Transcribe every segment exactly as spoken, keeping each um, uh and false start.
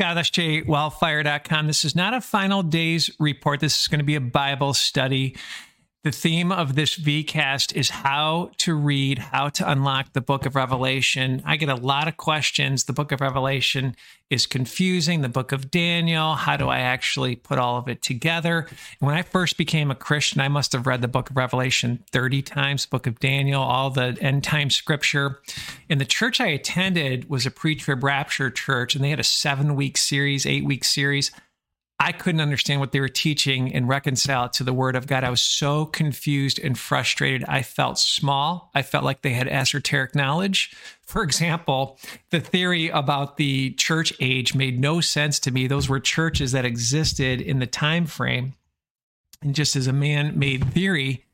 Scott, S J Wellfire dot com. This is not a final days report. This is going to be a Bible study. The theme of this V cast is how to read, how to unlock the Book of Revelation. I get a lot of questions. The Book of Revelation is confusing. The Book of Daniel, how do I actually put all of it together? And when I first became a Christian, I must have read the Book of Revelation thirty times, Book of Daniel, all the end time scripture. And the church I attended was a pre-trib rapture church, and they had a seven-week series, eight-week series. I couldn't understand what they were teaching and reconcile it to the Word of God. I was so confused and frustrated. I felt small. I felt like they had esoteric knowledge. For example, the theory about the church age made no sense to me. Those were churches that existed in the time frame, and just as a man-made theory.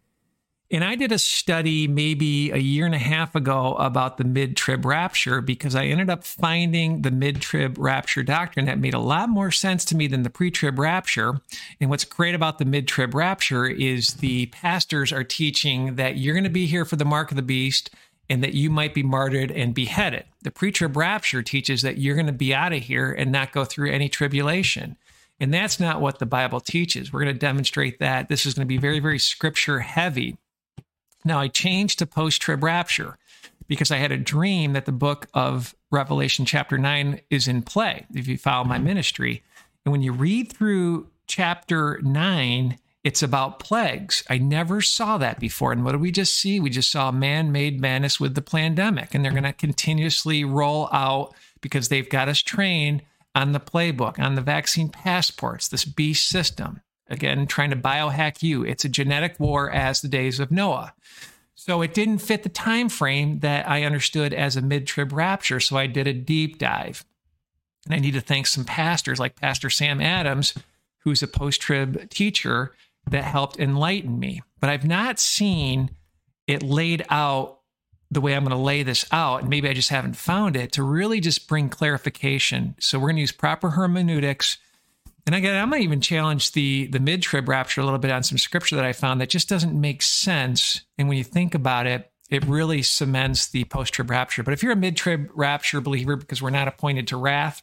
And I did a study maybe a year and a half ago about the mid-trib rapture, because I ended up finding the mid-trib rapture doctrine that made a lot more sense to me than the pre-trib rapture. And what's great about the mid-trib rapture is the pastors are teaching that you're going to be here for the mark of the beast and that you might be martyred and beheaded. The pre-trib rapture teaches that you're going to be out of here and not go through any tribulation. And that's not what the Bible teaches. We're going to demonstrate that. This is going to be very, very scripture heavy. Now, I changed to post-trib rapture because I had a dream that the book of Revelation chapter nine is in play, if you follow my ministry. And when you read through chapter nine, it's about plagues. I never saw that before. And what did we just see? We just saw man-made madness with the pandemic, and they're going to continuously roll out because they've got us trained on the playbook, on the vaccine passports, this beast system. Again, trying to biohack you. It's a genetic war as the days of Noah. So it didn't fit the time frame that I understood as a mid-trib rapture, so I did a deep dive. And I need to thank some pastors like Pastor Sam Adams, who's a post-trib teacher, that helped enlighten me. But I've not seen it laid out the way I'm going to lay this out, and maybe I just haven't found it, to really just bring clarification. So we're going to use proper hermeneutics. And again, I'm going to even challenge the, the mid-trib rapture a little bit on some scripture that I found that just doesn't make sense. And when you think about it, it really cements the post-trib rapture. But if you're a mid-trib rapture believer, because we're not appointed to wrath,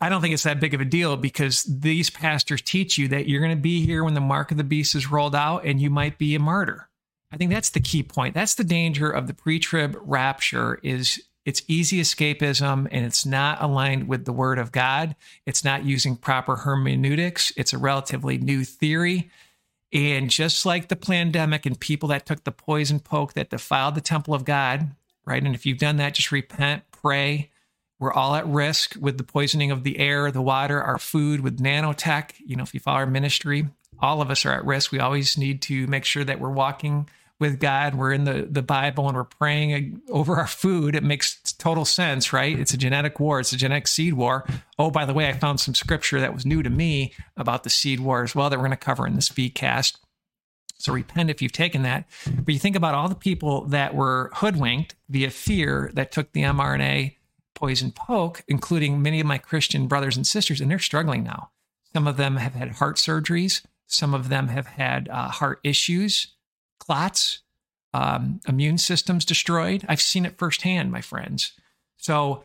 I don't think it's that big of a deal, because these pastors teach you that you're going to be here when the mark of the beast is rolled out and you might be a martyr. I think that's the key point. That's the danger of the pre-trib rapture, is it's easy escapism, and it's not aligned with the Word of God. It's not using proper hermeneutics. It's a relatively new theory. And just like the pandemic and people that took the poison poke that defiled the temple of God, right? And if you've done that, just repent, pray. We're all at risk with the poisoning of the air, the water, our food, with nanotech. You know, if you follow our ministry, all of us are at risk. We always need to make sure that we're walking with God, we're in the, the Bible, and we're praying over our food. It makes total sense, right? It's a genetic war. It's a genetic seed war. Oh, by the way, I found some scripture that was new to me about the seed war as well that we're going to cover in this V cast. So repent if you've taken that. But you think about all the people that were hoodwinked via fear that took the M R N A poison poke, including many of my Christian brothers and sisters, and they're struggling now. Some of them have had heart surgeries. Some of them have had uh, heart issues. Clots, um, immune systems destroyed. I've seen it firsthand, my friends. So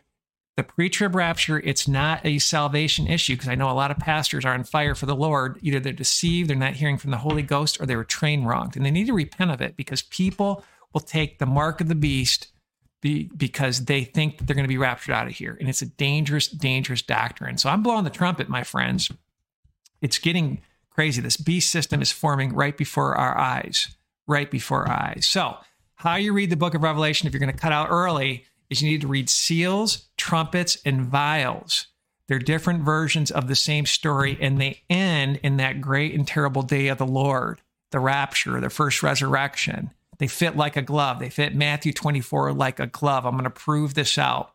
the pre-trib rapture, it's not a salvation issue, because I know a lot of pastors are on fire for the Lord. Either they're deceived, they're not hearing from the Holy Ghost, or they were trained wrong. And they need to repent of it, because people will take the mark of the beast be, because they think that they're going to be raptured out of here. And it's a dangerous, dangerous doctrine. So I'm blowing the trumpet, my friends. It's getting crazy. This beast system is forming right before our eyes. right before our eyes. So how you read the book of Revelation, if you're going to cut out early, is you need to read seals, trumpets, and vials. They're different versions of the same story, and they end in that great and terrible day of the Lord, the rapture, the first resurrection. They fit like a glove. They fit Matthew twenty-four like a glove. I'm going to prove this out.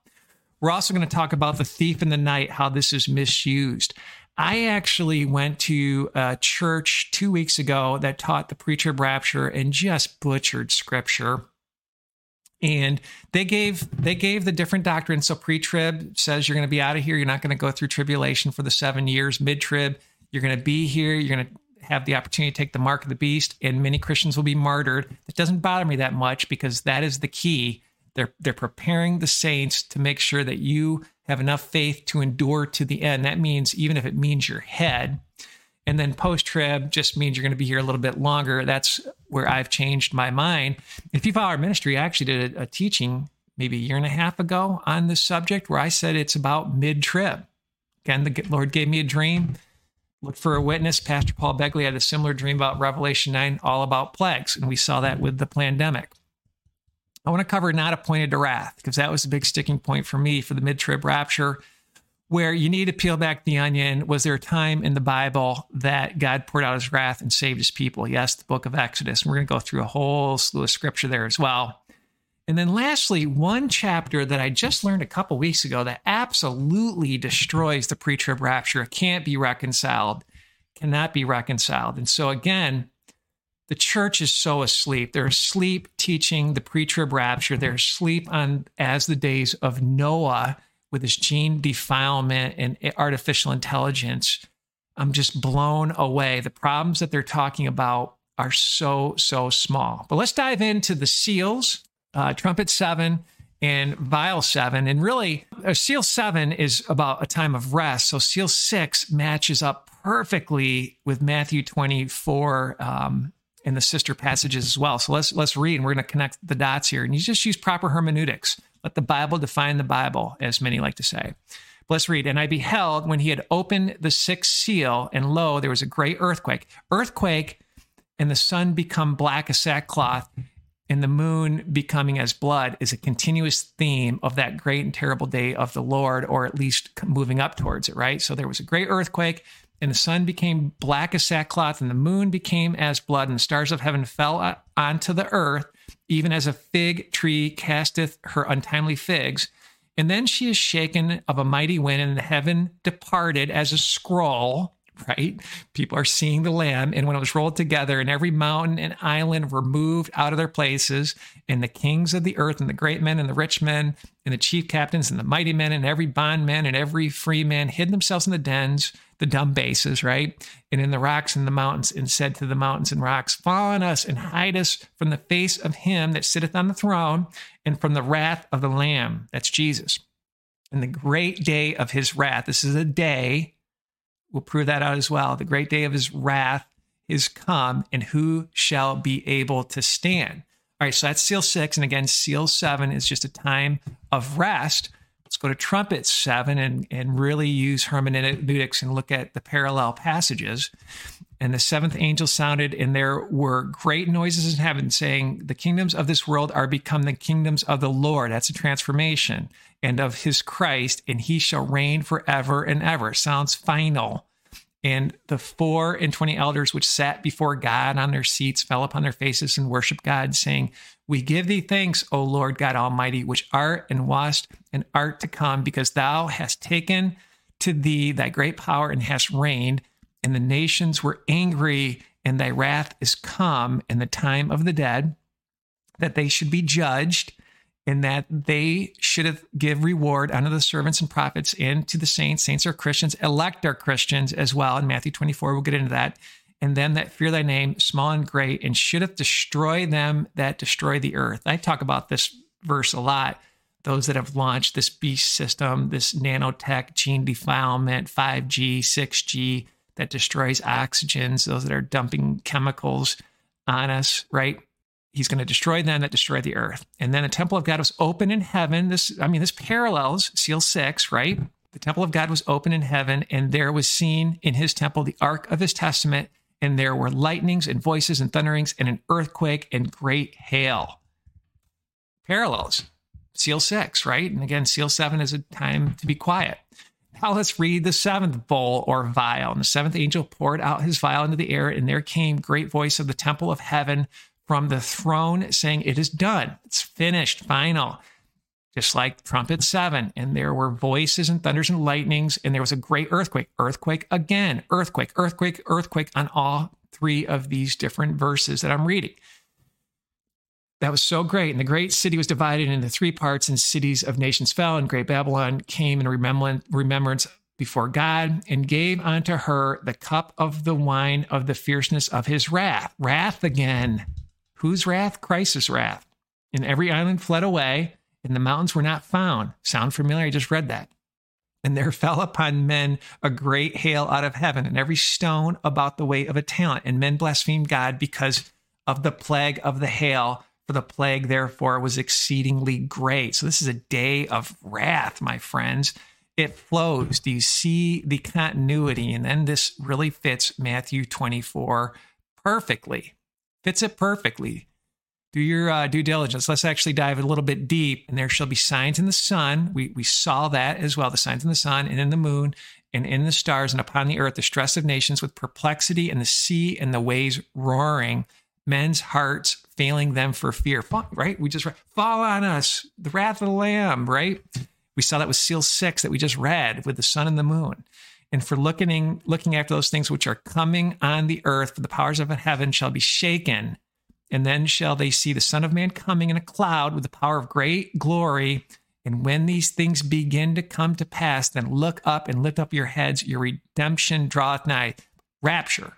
We're also going to talk about the thief in the night, how this is misused. I actually went to a church two weeks ago that taught the pre-trib rapture and just butchered scripture. And they gave they gave the different doctrines. So pre-trib says you're going to be out of here. You're not going to go through tribulation for the seven years. Mid-trib, you're going to be here. You're going to have the opportunity to take the mark of the beast, and many Christians will be martyred. It doesn't bother me that much, because that is the key. They're, they're preparing the saints to make sure that you have enough faith to endure to the end. That means even if it means your head. And then post-trib just means you're going to be here a little bit longer. That's where I've changed my mind. In Few Power Ministry, I actually did a, a teaching maybe a year and a half ago on this subject where I said it's about mid-trib. Again, the Lord gave me a dream. Look for a witness. Pastor Paul Begley had a similar dream about Revelation nine, all about plagues. And we saw that with the pandemic. I want to cover not appointed to wrath, because that was a big sticking point for me for the mid-trib rapture, where you need to peel back the onion. Was there a time in the Bible that God poured out his wrath and saved his people? Yes, the book of Exodus. And we're going to go through a whole slew of scripture there as well. And then lastly, one chapter that I just learned a couple weeks ago that absolutely destroys the pre-trib rapture. It can't be reconciled, cannot be reconciled. And so again, the church is so asleep. They're asleep teaching the pre-trib rapture. They're asleep on as the days of Noah, with this gene defilement and artificial intelligence. I'm just blown away. The problems that they're talking about are so, so small. But let's dive into the seals, uh, trumpet seven and vial seven. And really, uh, seal seven is about a time of rest. So seal six matches up perfectly with Matthew twenty-four um, and the sister passages as well. So let's, let's read, and we're going to connect the dots here. And you just use proper hermeneutics. Let the Bible define the Bible, as many like to say. But let's read. And I beheld when he had opened the sixth seal, and lo, there was a great earthquake. Earthquake, and the sun become black as sackcloth, and the moon becoming as blood, is a continuous theme of that great and terrible day of the Lord, or at least moving up towards it, right? So there was a great earthquake, and the sun became black as sackcloth, and the moon became as blood, and the stars of heaven fell onto the earth, even as a fig tree casteth her untimely figs. And then she is shaken of a mighty wind, and the heaven departed as a scroll, right? People are seeing the Lamb. And when it was rolled together, and every mountain and island were moved out of their places, and the kings of the earth, and the great men, and the rich men, and the chief captains, and the mighty men, and every bondman, and every free man hid themselves in the dens, the dumb bases, right? And in the rocks and the mountains, and said to the mountains and rocks, fall on us and hide us from the face of him that sitteth on the throne, and from the wrath of the Lamb. That's Jesus. And the great day of his wrath. This is a day. We'll prove that out as well. The great day of his wrath is come, and who shall be able to stand? All right, so that's seal six. And again, seal seven is just a time of rest. Let's go to trumpet seven and, and really use hermeneutics and look at the parallel passages. And the seventh angel sounded, and there were great noises in heaven, saying, the kingdoms of this world are become the kingdoms of the Lord. That's a transformation. And of his Christ, and he shall reign forever and ever. Sounds final. And the four and twenty elders which sat before God on their seats fell upon their faces and worshiped God, saying, we give thee thanks, O Lord God Almighty, which art and wast and art to come, because thou hast taken to thee thy great power and hast reigned, and the nations were angry, and thy wrath is come in the time of the dead, that they should be judged, and that they should give reward unto the servants and prophets and to the saints. Saints are Christians, elect are Christians as well. In Matthew twenty-four, we'll get into that. And them that fear thy name, small and great, and shouldeth destroy them that destroy the earth. I talk about this verse a lot. Those that have launched this beast system, this nanotech, gene defilement, five G, six G, that destroys oxygens, those that are dumping chemicals on us, right? He's going to destroy them that destroy the earth. And then the temple of God was open in heaven. This, I mean, this parallels seal six, right? The temple of God was open in heaven, and there was seen in his temple the ark of his testament, and there were lightnings and voices and thunderings and an earthquake and great hail. Parallels, seal six, right? And again, seal seven is a time to be quiet. Now let's read the seventh bowl or vial. And the seventh angel poured out his vial into the air, and there came great voice of the temple of heaven from the throne, saying, it is done. It's finished, final. Just like trumpet seven. And there were voices and thunders and lightnings, and there was a great earthquake. Earthquake again. Earthquake, earthquake, earthquake on all three of these different verses that I'm reading. That was so great. And the great city was divided into three parts, and cities of nations fell, and great Babylon came in remembrance before God, and gave unto her the cup of the wine of the fierceness of his wrath. Wrath again. Whose wrath? Christ's wrath. And every island fled away, and the mountains were not found. Sound familiar? I just read that. And there fell upon men a great hail out of heaven, and every stone about the weight of a talent. And men blasphemed God because of the plague of the hail, for the plague, therefore, was exceedingly great. So this is a day of wrath, my friends. It flows. Do you see the continuity? And then this really fits Matthew twenty-four perfectly. Fits it perfectly. Do your uh, due diligence. Let's actually dive a little bit deep. And there shall be signs in the sun. We we saw that as well, the signs in the sun and in the moon and in the stars and upon the earth, the stress of nations with perplexity and the sea and the waves roaring, men's hearts failing them for fear. Fall, right? We just read, fall on us, the wrath of the Lamb, right? We saw that with seal six that we just read with the sun and the moon. And for looking, looking after those things which are coming on the earth, for the powers of heaven shall be shaken. And then shall they see the Son of Man coming in a cloud with the power of great glory. And when these things begin to come to pass, then look up and lift up your heads. Your redemption draweth nigh. Rapture.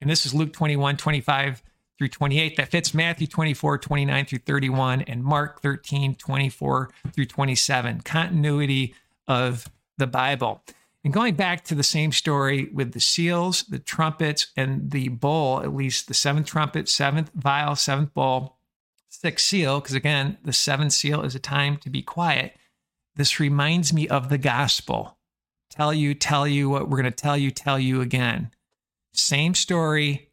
And this is Luke twenty-one, twenty-five through twenty-eight. That fits Matthew twenty-four, twenty-nine through thirty-one, and Mark thirteen, twenty-four through twenty-seven. Continuity of the Bible. And going back to the same story with the seals, the trumpets, and the bowl, at least the seventh trumpet, seventh vial, seventh bowl, sixth seal, because again, the seventh seal is a time to be quiet. This reminds me of the gospel. Tell you, tell you what we're going to tell you, tell you again. Same story,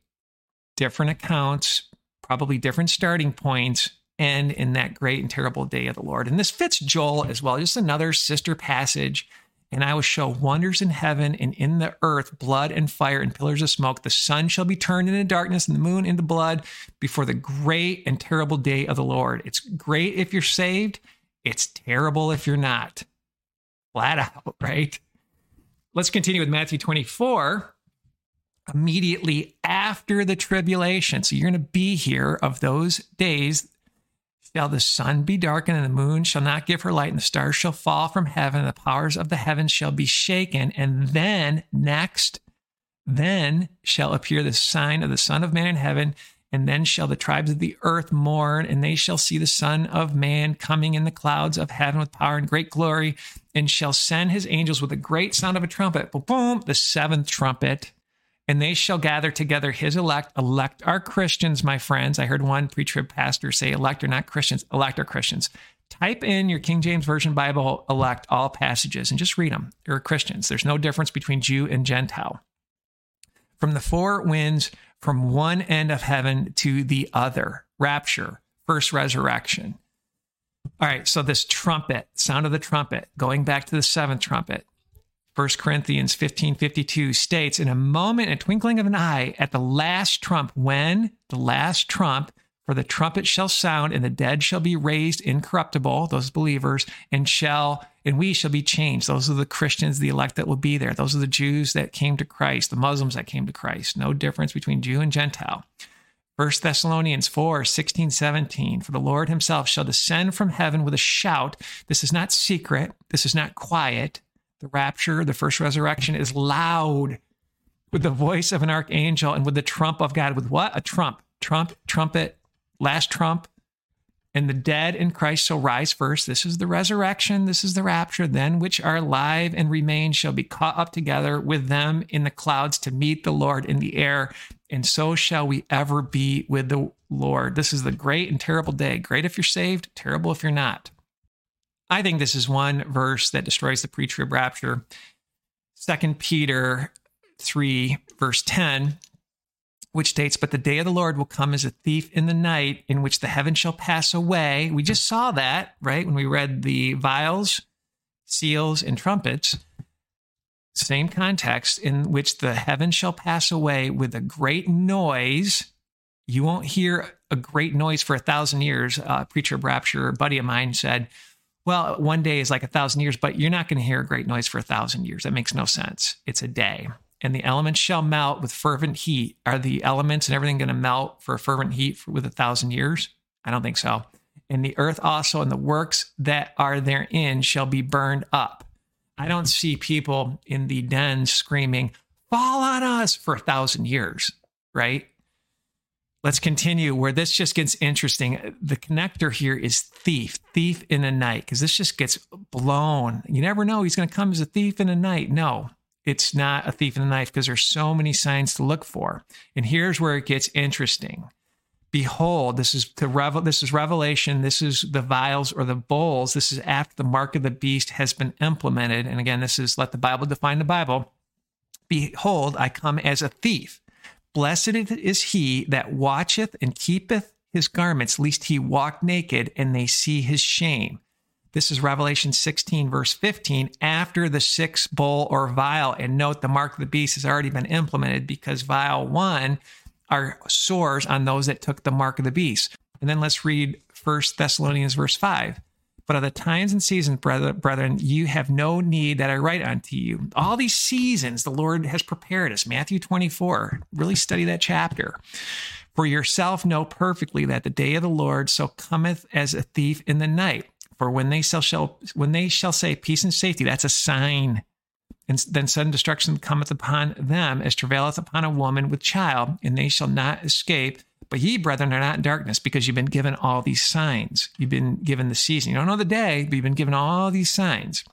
different accounts, probably different starting points, and in that great and terrible day of the Lord. And this fits Joel as well, just another sister passage. And I will show wonders in heaven and in the earth, blood and fire and pillars of smoke. The sun shall be turned into darkness and the moon into blood before the great and terrible day of the Lord. It's great if you're saved. It's terrible if you're not. Flat out, right? Let's continue with Matthew twenty-four. Immediately after the tribulation. So you're going to be here of those days. Shall the sun be darkened, and the moon shall not give her light, and the stars shall fall from heaven, and the powers of the heavens shall be shaken. And then, next, then shall appear the sign of the Son of Man in heaven, and then shall the tribes of the earth mourn, and they shall see the Son of Man coming in the clouds of heaven with power and great glory, and shall send his angels with a great sound of a trumpet. Boom, boom, the seventh trumpet. And they shall gather together his elect. Elect are Christians, my friends. I heard one pre-trib pastor say elect are not Christians. Elect are Christians. Type in your King James Version Bible, elect, all passages, and just read them. They're Christians. There's no difference between Jew and Gentile. From the four winds, from one end of heaven to the other. Rapture, first resurrection. All right, so this trumpet, sound of the trumpet, going back to the seventh trumpet. First Corinthians fifteen fifty-two states, in a moment, a twinkling of an eye, at the last trump, when the last trump, for the trumpet shall sound, and the dead shall be raised incorruptible, those believers, and shall, and we shall be changed. Those are the Christians, the elect that will be there. Those are the Jews that came to Christ, the Muslims that came to Christ. No difference between Jew and Gentile. First Thessalonians four, sixteen, seventeen, for the Lord himself shall descend from heaven with a shout. This is not secret. This is not quiet. The rapture, the first resurrection, is loud with the voice of an archangel and with the trump of God. With what? A trump. Trump, trumpet, last trump. And the dead in Christ shall rise first. This is the resurrection. This is the rapture. Then which are alive and remain shall be caught up together with them in the clouds to meet the Lord in the air. And so shall we ever be with the Lord. This is the great and terrible day. Great if you're saved, terrible if you're not. I think this is one verse that destroys the pre-trib rapture. Second Peter three, verse ten, which states, but the day of the Lord will come as a thief in the night, in which the heaven shall pass away. We just saw that, right? When we read the vials, seals, and trumpets. Same context, in which the heaven shall pass away with a great noise. You won't hear a great noise for a thousand years. Uh, pre-trib rapture, a buddy of mine said, well, one day is like a thousand years, but you're not going to hear a great noise for a thousand years. That makes no sense. It's a day. And the elements shall melt with fervent heat. Are the elements and everything going to melt for fervent heat for, with a thousand years? I don't think so. And the earth also and the works that are therein shall be burned up. I don't see people in the den screaming, fall on us for a thousand years, right? Let's continue where this just gets interesting. The connector here is thief, thief in the night, because this just gets blown. You never know. He's going to come as a thief in the night. No, it's not a thief in the night because there's so many signs to look for. And here's where it gets interesting. Behold, this is the revel- this is Revelation. This is the vials or the bowls. This is after the mark of the beast has been implemented. And again, this is let the Bible define the Bible. Behold, I come as a thief. Blessed is he that watcheth and keepeth his garments, lest he walk naked and they see his shame. This is Revelation sixteen, verse fifteen, after the sixth bowl or vial. And note the mark of the beast has already been implemented because vial one are sores on those that took the mark of the beast. And then let's read First Thessalonians, verse five. But of the times and seasons, brethren, you have no need that I write unto you. All these seasons the Lord has prepared us. Matthew twenty-four, really study that chapter. For yourself know perfectly that the day of the Lord so cometh as a thief in the night. For when they shall, shall when they shall say peace and safety, that's a sign. And then sudden destruction cometh upon them, as travaileth upon a woman with child, and they shall not escape. But ye, brethren, are not in darkness, because you've been given all these signs. You've been given the season. You don't know the day, but you've been given all these signs.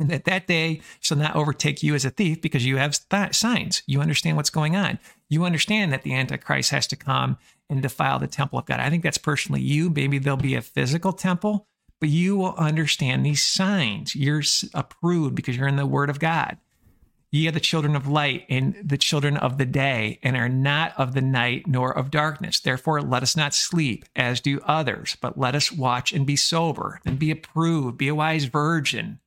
And that that day shall not overtake you as a thief, because you have th- signs. You understand what's going on. You understand that the Antichrist has to come and defile the temple of God. I think that's personally you. Maybe there'll be a physical temple, but you will understand these signs. You're approved because you're in the Word of God. Ye are the children of light and the children of the day, and are not of the night nor of darkness. Therefore, let us not sleep as do others, but let us watch and be sober and be approved, be a wise virgin.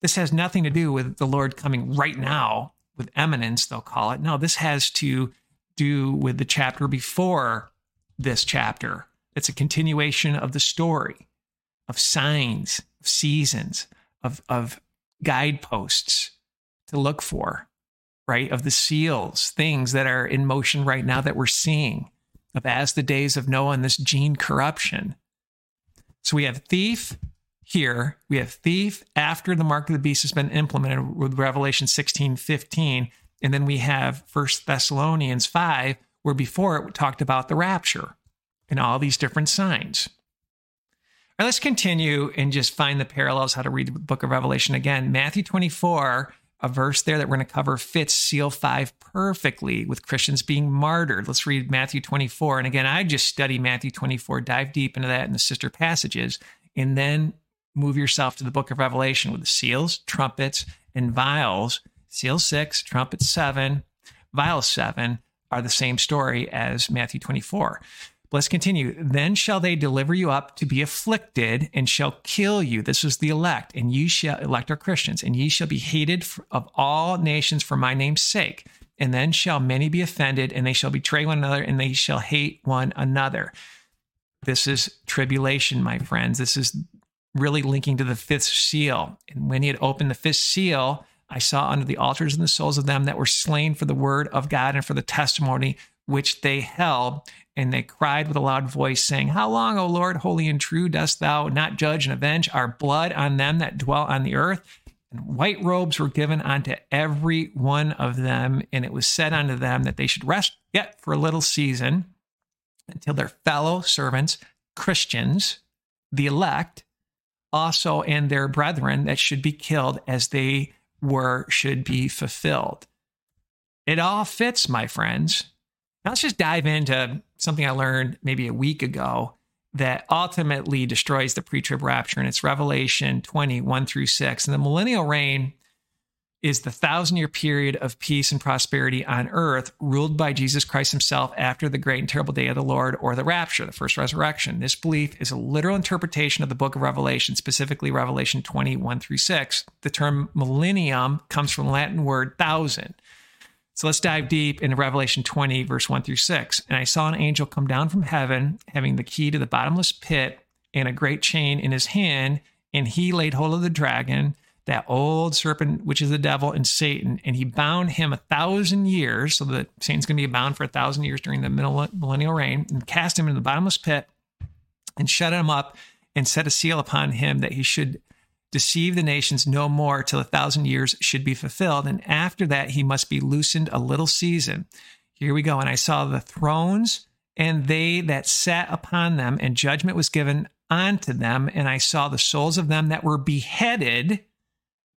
This has nothing to do with the Lord coming right now with eminence, they'll call it. No, this has to do with the chapter before this chapter. It's a continuation of the story of signs, of seasons, of, of guideposts to look for, right? Of the seals, things that are in motion right now that we're seeing, of as the days of Noah and this gene corruption. So we have thief here. We have thief after the mark of the beast has been implemented with Revelation sixteen fifteen. And then we have First Thessalonians five, where before it talked about the rapture and all these different signs. All right, let's continue and just find the parallels, how to read the book of Revelation again. Matthew twenty-four, a verse there that we're going to cover fits seal five perfectly with Christians being martyred. Let's read Matthew twenty-four. And again, I just study Matthew twenty-four, dive deep into that in the sister passages, and then move yourself to the book of Revelation with the seals, trumpets, and vials. Seal six, trumpet seven, vial seven are the same story as Matthew twenty-four. Let's continue. Then shall they deliver you up to be afflicted, and shall kill you. This is the elect, and ye shall elect are Christians, and ye shall be hated of all nations for my name's sake. And then shall many be offended, and they shall betray one another, and they shall hate one another. This is tribulation, my friends. This is really linking to the fifth seal. And when he had opened the fifth seal, I saw under the altars and the souls of them that were slain for the word of God and for the testimony which they held, and they cried with a loud voice, saying, How long, O Lord, holy and true, dost thou not judge and avenge our blood on them that dwell on the earth? And white robes were given unto every one of them, and it was said unto them that they should rest yet for a little season until their fellow servants, Christians, the elect, also and their brethren that should be killed as they were should be fulfilled. It all fits, my friends. Now let's just dive into something I learned maybe a week ago that ultimately destroys the pre-trib rapture, and it's Revelation twenty, one through six. And the millennial reign is the thousand-year period of peace and prosperity on earth, ruled by Jesus Christ himself after the great and terrible day of the Lord, or the rapture, the first resurrection. This belief is a literal interpretation of the book of Revelation, specifically Revelation twenty, one through six. The term millennium comes from the Latin word thousand. So let's dive deep into Revelation twenty, verse one through six. And I saw an angel come down from heaven, having the key to the bottomless pit and a great chain in his hand. And he laid hold of the dragon, that old serpent, which is the devil and Satan. And he bound him a thousand years. So that Satan's going to be bound for a thousand years during the millennial reign, and cast him into the bottomless pit and shut him up and set a seal upon him that he should deceive the nations no more till a thousand years should be fulfilled. And after that, he must be loosened a little season. Here we go. And I saw the thrones and they that sat upon them, and judgment was given unto them. And I saw the souls of them that were beheaded,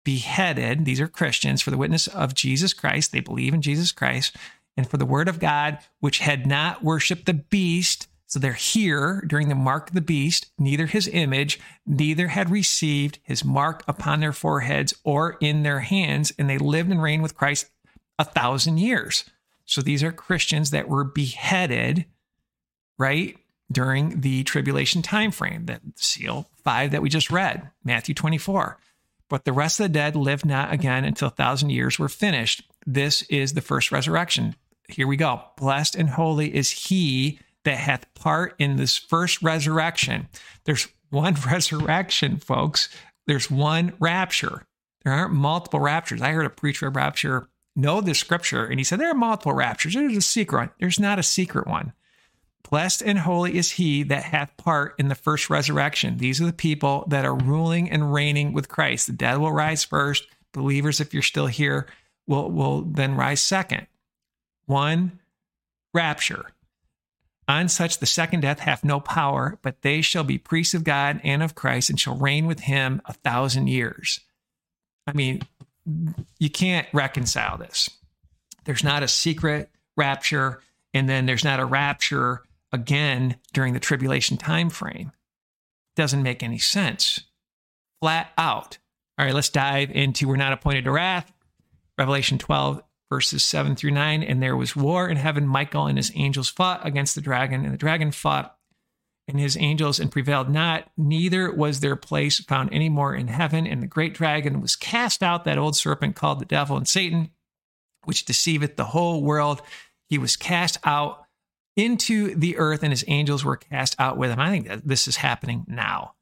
beheaded, these are Christians, for the witness of Jesus Christ, they believe in Jesus Christ, and for the word of God, which had not worshiped the beast. So they're here during the mark of the beast, neither his image, neither had received his mark upon their foreheads or in their hands, and they lived and reigned with Christ a thousand years. So these are Christians that were beheaded, right, during the tribulation time frame, that seal five that we just read, Matthew twenty-four. But the rest of the dead lived not again until a thousand years were finished. This is the first resurrection. Here we go. Blessed and holy is he that hath part in this first resurrection. There's one resurrection, folks. There's one rapture. There aren't multiple raptures. I heard a pre-trib rapture know the scripture, and he said there are multiple raptures. There's a secret one. There's not a secret one. Blessed and holy is he that hath part in the first resurrection. These are the people that are ruling and reigning with Christ. The dead will rise first. Believers, if you're still here, will will then rise second. One rapture. On such the second death hath no power, but they shall be priests of God and of Christ, and shall reign with him a thousand years. I mean, you can't reconcile this. There's not a secret rapture, and then there's not a rapture again during the tribulation time frame. Doesn't make any sense. Flat out. All right, let's dive into we're not appointed to wrath. Revelation twelve. Verses seven through nine, and there was war in heaven. Michael and his angels fought against the dragon, and the dragon fought and his angels and prevailed not, neither was their place found any more in heaven. And the great dragon was cast out, that old serpent called the devil and Satan, which deceiveth the whole world. He was cast out into the earth, and his angels were cast out with him. I think that this is happening now.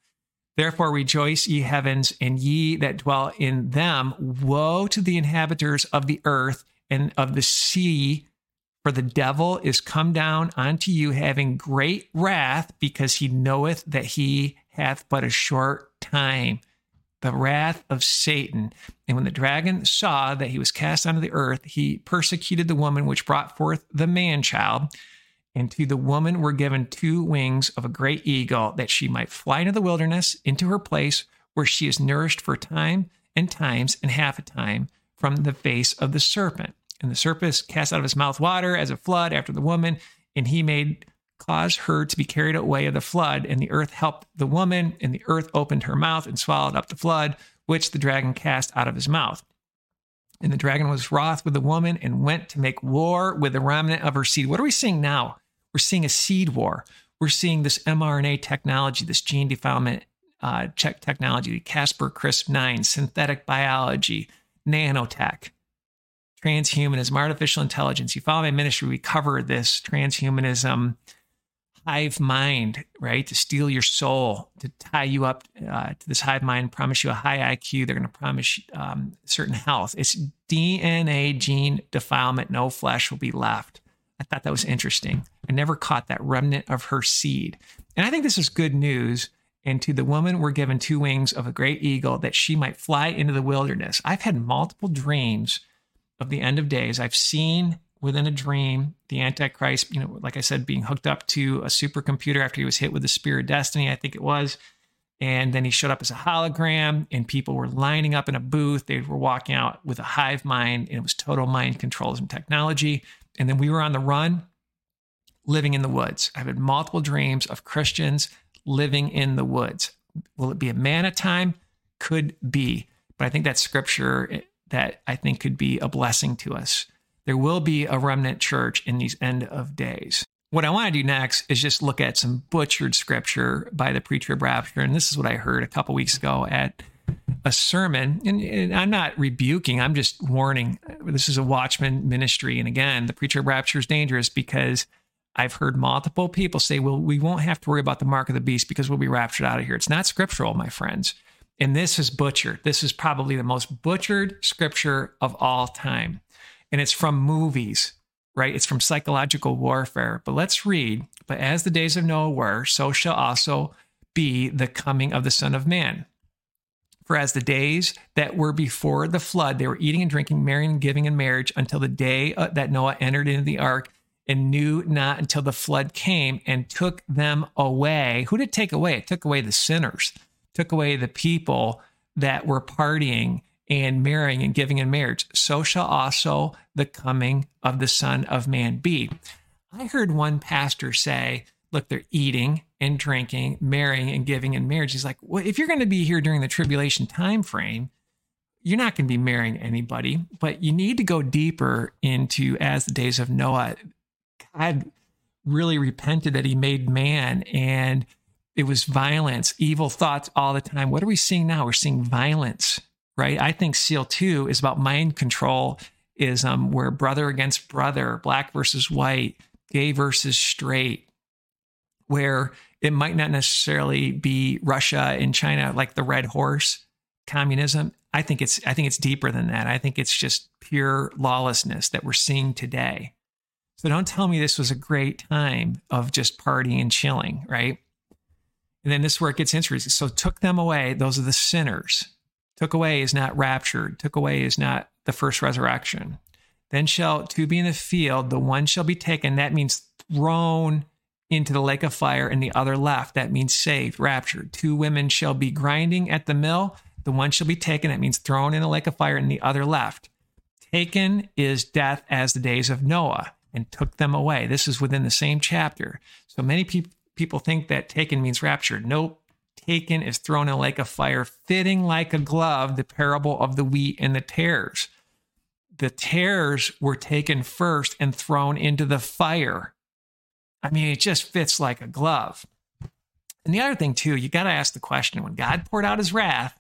Therefore rejoice, ye heavens, and ye that dwell in them. Woe to the inhabitants of the earth and of the sea, for the devil is come down unto you, having great wrath, because he knoweth that he hath but a short time. The wrath of Satan. And when the dragon saw that he was cast unto the earth, he persecuted the woman which brought forth the man-child. And to the woman were given two wings of a great eagle, that she might fly into the wilderness, into her place, where she is nourished for time and times and half a time from the face of the serpent. And the serpent cast out of his mouth water as a flood after the woman, and he made cause her to be carried away of the flood. And the earth helped the woman, and the earth opened her mouth and swallowed up the flood, which the dragon cast out of his mouth. And the dragon was wroth with the woman, and went to make war with the remnant of her seed. What are we seeing now? We're seeing a seed war. We're seeing this mRNA technology, this gene defilement uh, check technology, Casper CRISPR nine, synthetic biology, nanotech, transhumanism, artificial intelligence. You follow my ministry, we cover this transhumanism, hive mind, right? To steal your soul, to tie you up uh, to this hive mind, promise you a high I Q. They're going to promise um, certain health. It's D N A gene defilement. No flesh will be left. I thought that was interesting. I never caught that remnant of her seed. And I think this is good news. And to the woman were given two wings of a great eagle, that she might fly into the wilderness. I've had multiple dreams of the end of days. I've seen within a dream the Antichrist, you know, like I said, being hooked up to a supercomputer after he was hit with the spear of destiny, I think it was. And then he showed up as a hologram, and people were lining up in a booth. They were walking out with a hive mind, and it was total mind controls and technology. And then we were on the run, living in the woods. I've had multiple dreams of Christians living in the woods. Will it be a man of time? Could be. But I think that's scripture that I think could be a blessing to us. There will be a remnant church in these end of days. What I want to do next is just look at some butchered scripture by the pre-trib rapture. And this is what I heard a couple weeks ago at a sermon. And, and I'm not rebuking, I'm just warning. This is a Watchman ministry. And again, the pre-trib rapture is dangerous because I've heard multiple people say, well, we won't have to worry about the mark of the beast because we'll be raptured out of here. It's not scriptural, my friends. And this is butchered. This is probably the most butchered scripture of all time. And it's from movies, right? It's from psychological warfare. But let's read. But as the days of Noah were, so shall also be the coming of the Son of Man. For as the days that were before the flood, they were eating and drinking, marrying and giving in marriage, until the day that Noah entered into the ark, and knew not until the flood came and took them away. Who did it take away? It took away the sinners, it took away the people that were partying and marrying and giving in marriage. So shall also the coming of the Son of Man be. I heard one pastor say, look, they're eating and drinking, marrying and giving in marriage. He's like, well, if you're going to be here during the tribulation time frame, you're not going to be marrying anybody, but you need to go deeper into as the days of Noah. God really repented that he made man, and it was violence, evil thoughts all the time. What are we seeing now? We're seeing violence, right? I think seal two is about mind control, is um, where brother against brother, black versus white, gay versus straight, where it might not necessarily be Russia and China, like the red horse, communism. I think it's I think it's deeper than that. I think it's just pure lawlessness that we're seeing today. So don't tell me this was a great time of just partying and chilling, right? And then this is where it gets interesting. So took them away. Those are the sinners. Took away is not raptured. Took away is not the first resurrection. Then shall two be in the field. The one shall be taken. That means thrown into the lake of fire, and the other left. That means saved, raptured. Two women shall be grinding at the mill. The one shall be taken. That means thrown in the lake of fire, and the other left. Taken is death as the days of Noah, and took them away. This is within the same chapter. So many pe- people think that taken means raptured. Nope. Taken is thrown in a lake of fire, fitting like a glove the parable of the wheat and the tares. The tares were taken first and thrown into the fire. I mean, it just fits like a glove. And the other thing, too, you got to ask the question, when God poured out his wrath,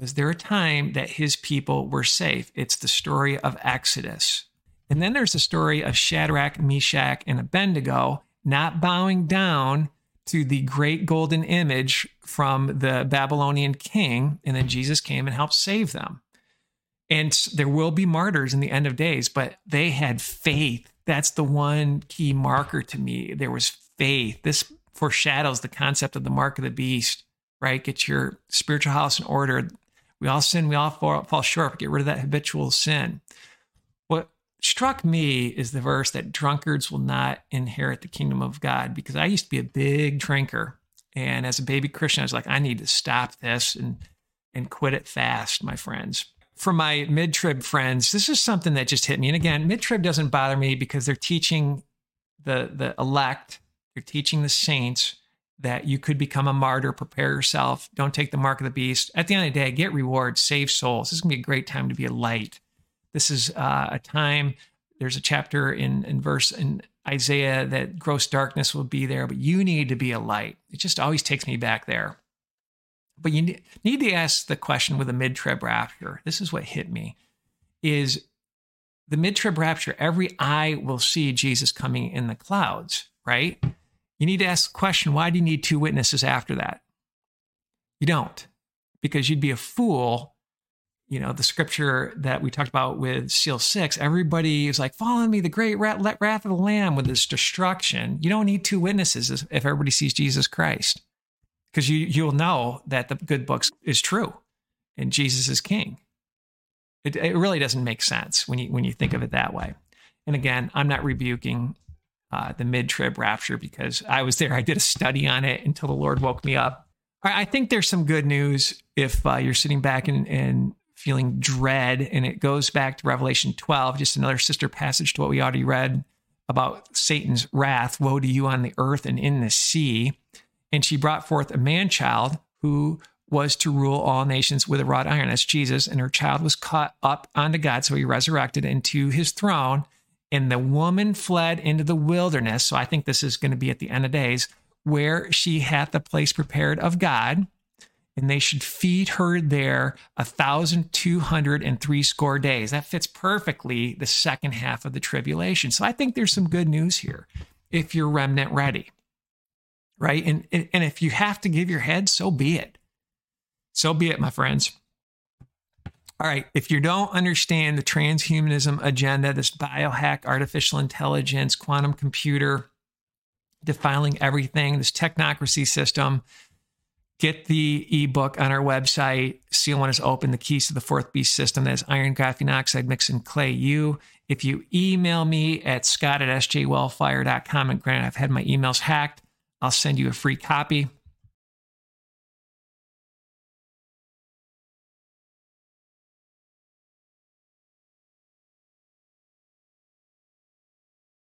was there a time that his people were safe? It's the story of Exodus. And then there's the story of Shadrach, Meshach, and Abednego not bowing down to the great golden image from the Babylonian king. And then Jesus came and helped save them. And there will be martyrs in the end of days, but they had faith. That's the one key marker to me. There was faith. This foreshadows the concept of the mark of the beast, right? Get your spiritual house in order. We all sin. We all fall, fall short. Get rid of that habitual sin. What struck me is the verse that drunkards will not inherit the kingdom of God, because I used to be a big drinker. And as a baby Christian, I was like, I need to stop this and, and quit it fast, my friends. For my mid-trib friends, this is something that just hit me. And again, mid-trib doesn't bother me because they're teaching the, the elect, they're teaching the saints that you could become a martyr, prepare yourself, don't take the mark of the beast. At the end of the day, get rewards, save souls. This is going to be a great time to be a light. This is uh, a time, there's a chapter in, in verse in Isaiah that gross darkness will be there, but you need to be a light. It just always takes me back there. But you need to ask the question with a mid-trib rapture. This is what hit me, is the mid-trib rapture, every eye will see Jesus coming in the clouds, right? You need to ask the question, why do you need two witnesses after that? You don't, because you'd be a fool. You know, the scripture that we talked about with seal six, everybody is like, fall on me, the great wrath of the Lamb with this destruction. You don't need two witnesses if everybody sees Jesus Christ. Because you, you'll know that the good book is true and Jesus is king. It, it really doesn't make sense when you when you think of it that way. And again, I'm not rebuking uh, the mid-trib rapture because I was there. I did a study on it until the Lord woke me up. I, I think there's some good news if uh, you're sitting back and, and feeling dread. And it goes back to Revelation twelve, just another sister passage to what we already read about Satan's wrath. Woe to you on the earth and in the sea. And she brought forth a man-child who was to rule all nations with a wrought iron. That's Jesus. And her child was caught up unto God. So he resurrected into his throne. And the woman fled into the wilderness. So I think this is going to be at the end of days, where she hath the place prepared of God. And they should feed her there a thousand two hundred and three score days. That fits perfectly the second half of the tribulation. So I think there's some good news here if you're remnant ready. Right? And, and if you have to give your head, so be it. So be it, my friends. All right. If you don't understand the transhumanism agenda, this biohack, artificial intelligence, quantum computer, defiling everything, this technocracy system, Get the ebook on our website. Seal one is open. The keys to the fourth beast system. That's iron, graphene oxide, mix, and clay. You, if you email me at scott at S J Wellfire dot com, and granted, I've had my emails hacked, I'll send you a free copy.